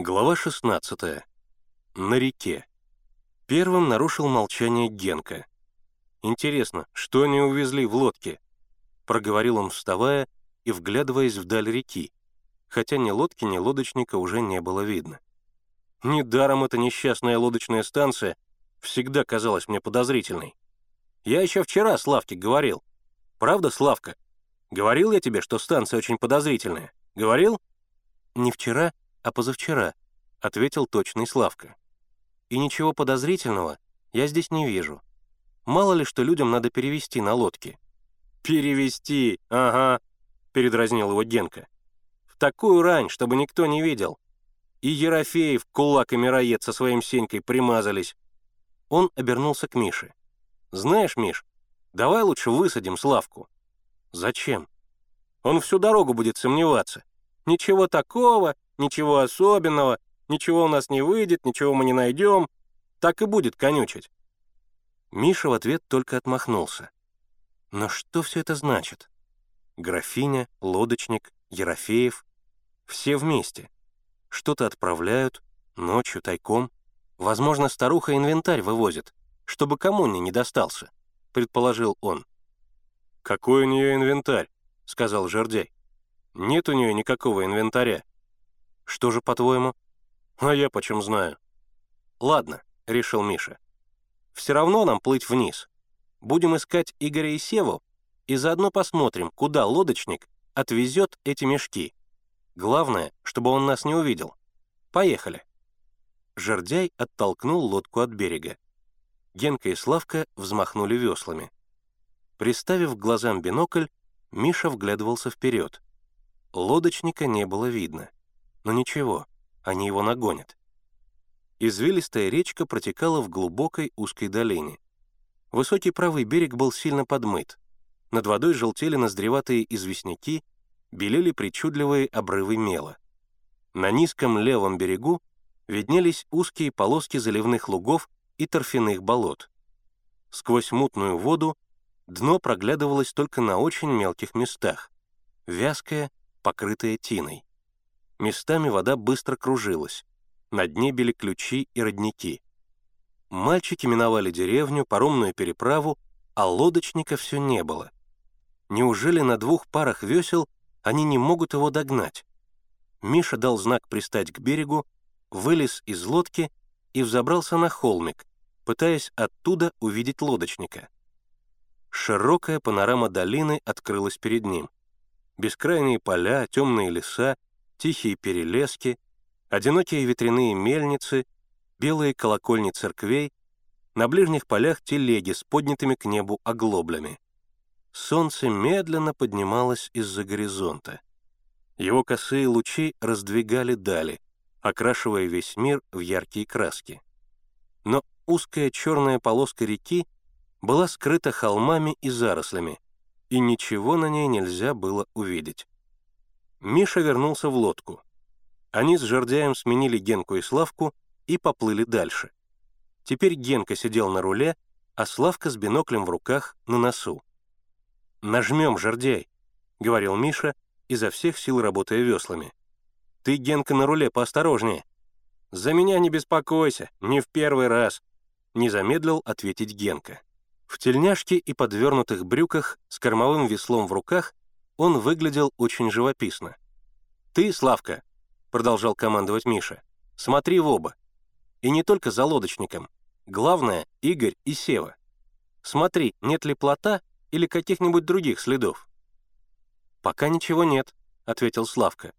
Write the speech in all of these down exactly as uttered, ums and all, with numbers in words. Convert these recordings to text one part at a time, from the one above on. Глава шестнадцатая. На реке. Первым нарушил молчание Генка. «Интересно, что они увезли в лодке?» — проговорил он, вставая и вглядываясь вдаль реки, хотя ни лодки, ни лодочника уже не было видно. «Недаром эта несчастная лодочная станция всегда казалась мне подозрительной. Я еще вчера Славке говорил. Правда, Славка? Говорил я тебе, что станция очень подозрительная? Говорил?» «Не вчера, а позавчера», — ответил точный Славка. «И ничего подозрительного я здесь не вижу. Мало ли, что людям надо перевести на лодки». «Перевести, ага», — передразнил его Генка. «В такую рань, чтобы никто не видел. И Ерофеев, кулак и мироед со своим Сенькой примазались». Он обернулся к Мише. «Знаешь, Миш, давай лучше высадим Славку». «Зачем?» «Он всю дорогу будет сомневаться. Ничего такого, ничего особенного, ничего у нас не выйдет, ничего мы не найдем. Так и будет конючить». Миша в ответ только отмахнулся. Но что все это значит? Графиня, лодочник, Ерофеев. Все вместе. Что-то отправляют, ночью, тайком. Возможно, старуха инвентарь вывозит, чтобы коммуне не достался, предположил он. «Какой у нее инвентарь?» — сказал Жердяй. «Нет у нее никакого инвентаря». «Что же, по-твоему?» «А я почем знаю». «Ладно», — решил Миша. «Все равно нам плыть вниз. Будем искать Игоря и Севу, и заодно посмотрим, куда лодочник отвезет эти мешки. Главное, чтобы он нас не увидел. Поехали». Жердяй оттолкнул лодку от берега. Генка и Славка взмахнули веслами. Приставив к глазам бинокль, Миша вглядывался вперед. Лодочника не было видно. Но ничего, они его нагонят. Извилистая речка протекала в глубокой узкой долине. Высокий правый берег был сильно подмыт. Над водой желтели ноздреватые известняки, белели причудливые обрывы мела. На низком левом берегу виднелись узкие полоски заливных лугов и торфяных болот. Сквозь мутную воду дно проглядывалось только на очень мелких местах, вязкое, покрытое тиной. Местами вода быстро кружилась, на дне били ключи и родники. Мальчики миновали деревню, паромную переправу, а лодочника все не было. Неужели на двух парах весел они не могут его догнать? Миша дал знак пристать к берегу, вылез из лодки и взобрался на холмик, пытаясь оттуда увидеть лодочника. Широкая панорама долины открылась перед ним. Бескрайние поля, темные леса, тихие перелески, одинокие ветряные мельницы, белые колокольни церквей, на ближних полях телеги с поднятыми к небу оглоблями. Солнце медленно поднималось из-за горизонта. Его косые лучи раздвигали дали, окрашивая весь мир в яркие краски. Но узкая черная полоска реки была скрыта холмами и зарослями, и ничего на ней нельзя было увидеть. Миша вернулся в лодку. Они с Жердяем сменили Генку и Славку и поплыли дальше. Теперь Генка сидел на руле, а Славка с биноклем в руках на носу. «Нажмем, Жердяй», — говорил Миша, изо всех сил работая веслами. «Ты, Генка, на руле поосторожнее». «За меня не беспокойся, не в первый раз», — не замедлил ответить Генка. В тельняшке и подвернутых брюках с кормовым веслом в руках он выглядел очень живописно. «Ты, Славка», — продолжал командовать Миша, — «смотри в оба. И не только за лодочником. Главное — Игорь и Сева. Смотри, нет ли плота или каких-нибудь других следов». «Пока ничего нет», — ответил Славка.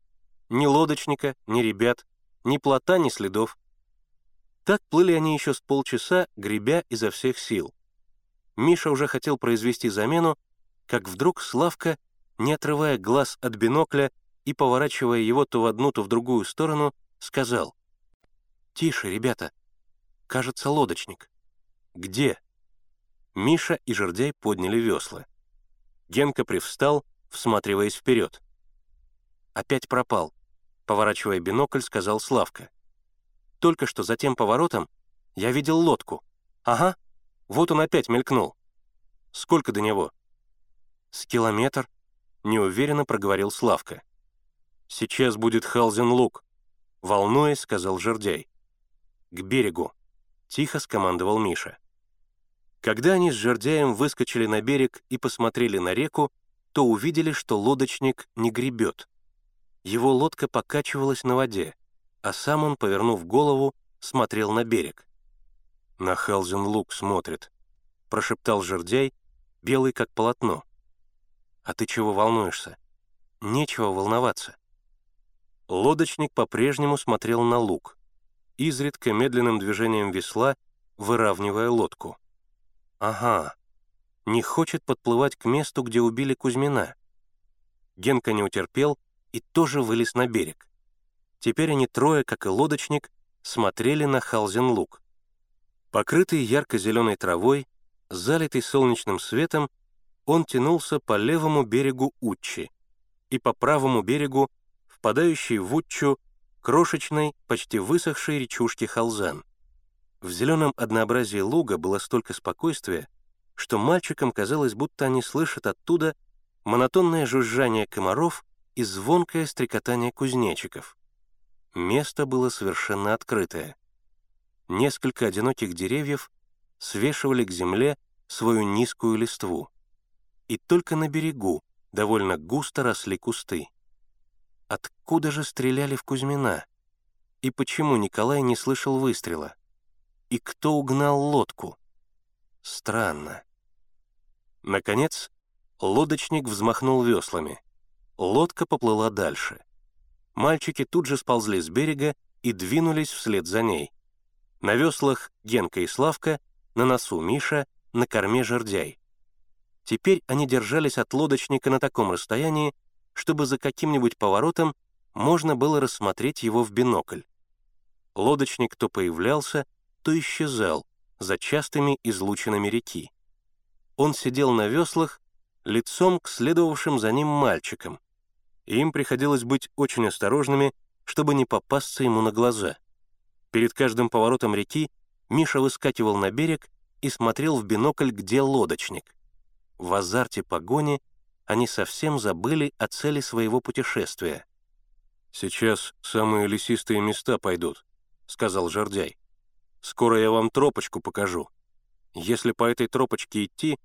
«Ни лодочника, ни ребят, ни плота, ни следов». Так плыли они еще с полчаса, гребя изо всех сил. Миша уже хотел произвести замену, как вдруг Славка, не отрывая глаз от бинокля и поворачивая его то в одну, то в другую сторону, сказал: «Тише, ребята, кажется, лодочник». «Где?» Миша и Жердяй подняли весла. Генка привстал, всматриваясь вперед. «Опять пропал», — поворачивая бинокль, сказал Славка. «Только что за тем поворотом я видел лодку. Ага, вот он опять мелькнул». «Сколько до него?» «С километр», — неуверенно проговорил Славка. «Сейчас будет Халзин луг», волнуясь, сказал Жердяй. «К берегу», — тихо скомандовал Миша. Когда они с Жердяем выскочили на берег и посмотрели на реку, то увидели, что лодочник не гребет. Его лодка покачивалась на воде, а сам он, повернув голову, смотрел на берег. «На Халзин луг смотрит», — прошептал Жердяй, белый как полотно. «А ты чего волнуешься? Нечего волноваться». Лодочник по-прежнему смотрел на луг, изредка медленным движением весла выравнивая лодку. «Ага, не хочет подплывать к месту, где убили Кузьмина». Генка не утерпел и тоже вылез на берег. Теперь они трое, как и лодочник, смотрели на Халзин луг. Покрытый ярко-зеленой травой, залитый солнечным светом, он тянулся по левому берегу Утчи и по правому берегу, впадающей в Утчу, крошечной, почти высохшей речушки Халзан. В зеленом однообразии луга было столько спокойствия, что мальчикам казалось, будто они слышат оттуда монотонное жужжание комаров и звонкое стрекотание кузнечиков. Место было совершенно открытое. Несколько одиноких деревьев свешивали к земле свою низкую листву. И только на берегу довольно густо росли кусты. Откуда же стреляли в Кузьмина? И почему Николай не слышал выстрела? И кто угнал лодку? Странно. Наконец, лодочник взмахнул веслами. Лодка поплыла дальше. Мальчики тут же сползли с берега и двинулись вслед за ней. На веслах Генка и Славка, на носу Миша, на корме Жердяй. Теперь они держались от лодочника на таком расстоянии, чтобы за каким-нибудь поворотом можно было рассмотреть его в бинокль. Лодочник то появлялся, то исчезал за частыми излучинами реки. Он сидел на веслах лицом к следовавшим за ним мальчикам, и им приходилось быть очень осторожными, чтобы не попасться ему на глаза. Перед каждым поворотом реки Миша выскакивал на берег и смотрел в бинокль, где лодочник. В азарте погони они совсем забыли о цели своего путешествия. «Сейчас самые лесистые места пойдут», — сказал Жердяй. «Скоро я вам тропочку покажу. Если по этой тропочке идти,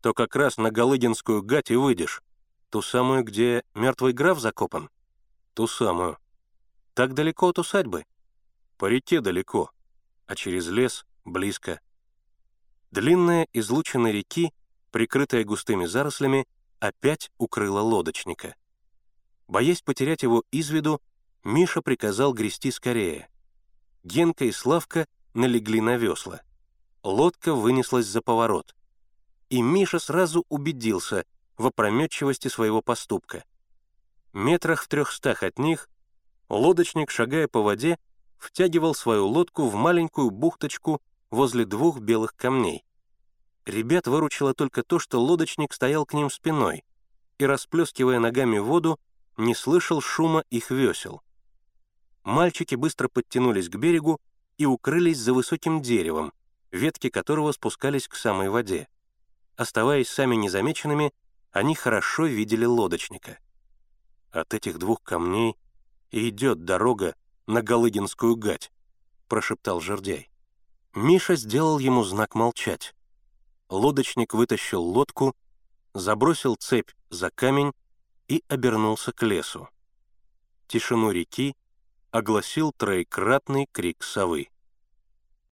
то как раз на Голыгинскую гать и выйдешь. Ту самую, где мертвый граф закопан?» «Ту самую». «Так далеко от усадьбы?» «По реке далеко, а через лес близко». Длинная излучина реки, прикрытая густыми зарослями, опять укрыла лодочника. Боясь потерять его из виду, Миша приказал грести скорее. Генка и Славка налегли на весла. Лодка вынеслась за поворот. И Миша сразу убедился в опрометчивости своего поступка. Метрах в трехстах от них лодочник, шагая по воде, втягивал свою лодку в маленькую бухточку возле двух белых камней. Ребят выручило только то, что лодочник стоял к ним спиной и, расплескивая ногами воду, не слышал шума их весел. Мальчики быстро подтянулись к берегу и укрылись за высоким деревом, ветки которого спускались к самой воде. Оставаясь сами незамеченными, они хорошо видели лодочника. «От этих двух камней и идет дорога на Голыгинскую гать», — прошептал Жердяй. Миша сделал ему знак молчать. Лодочник вытащил лодку, забросил цепь за камень и обернулся к лесу. Тишину реки огласил троекратный крик совы.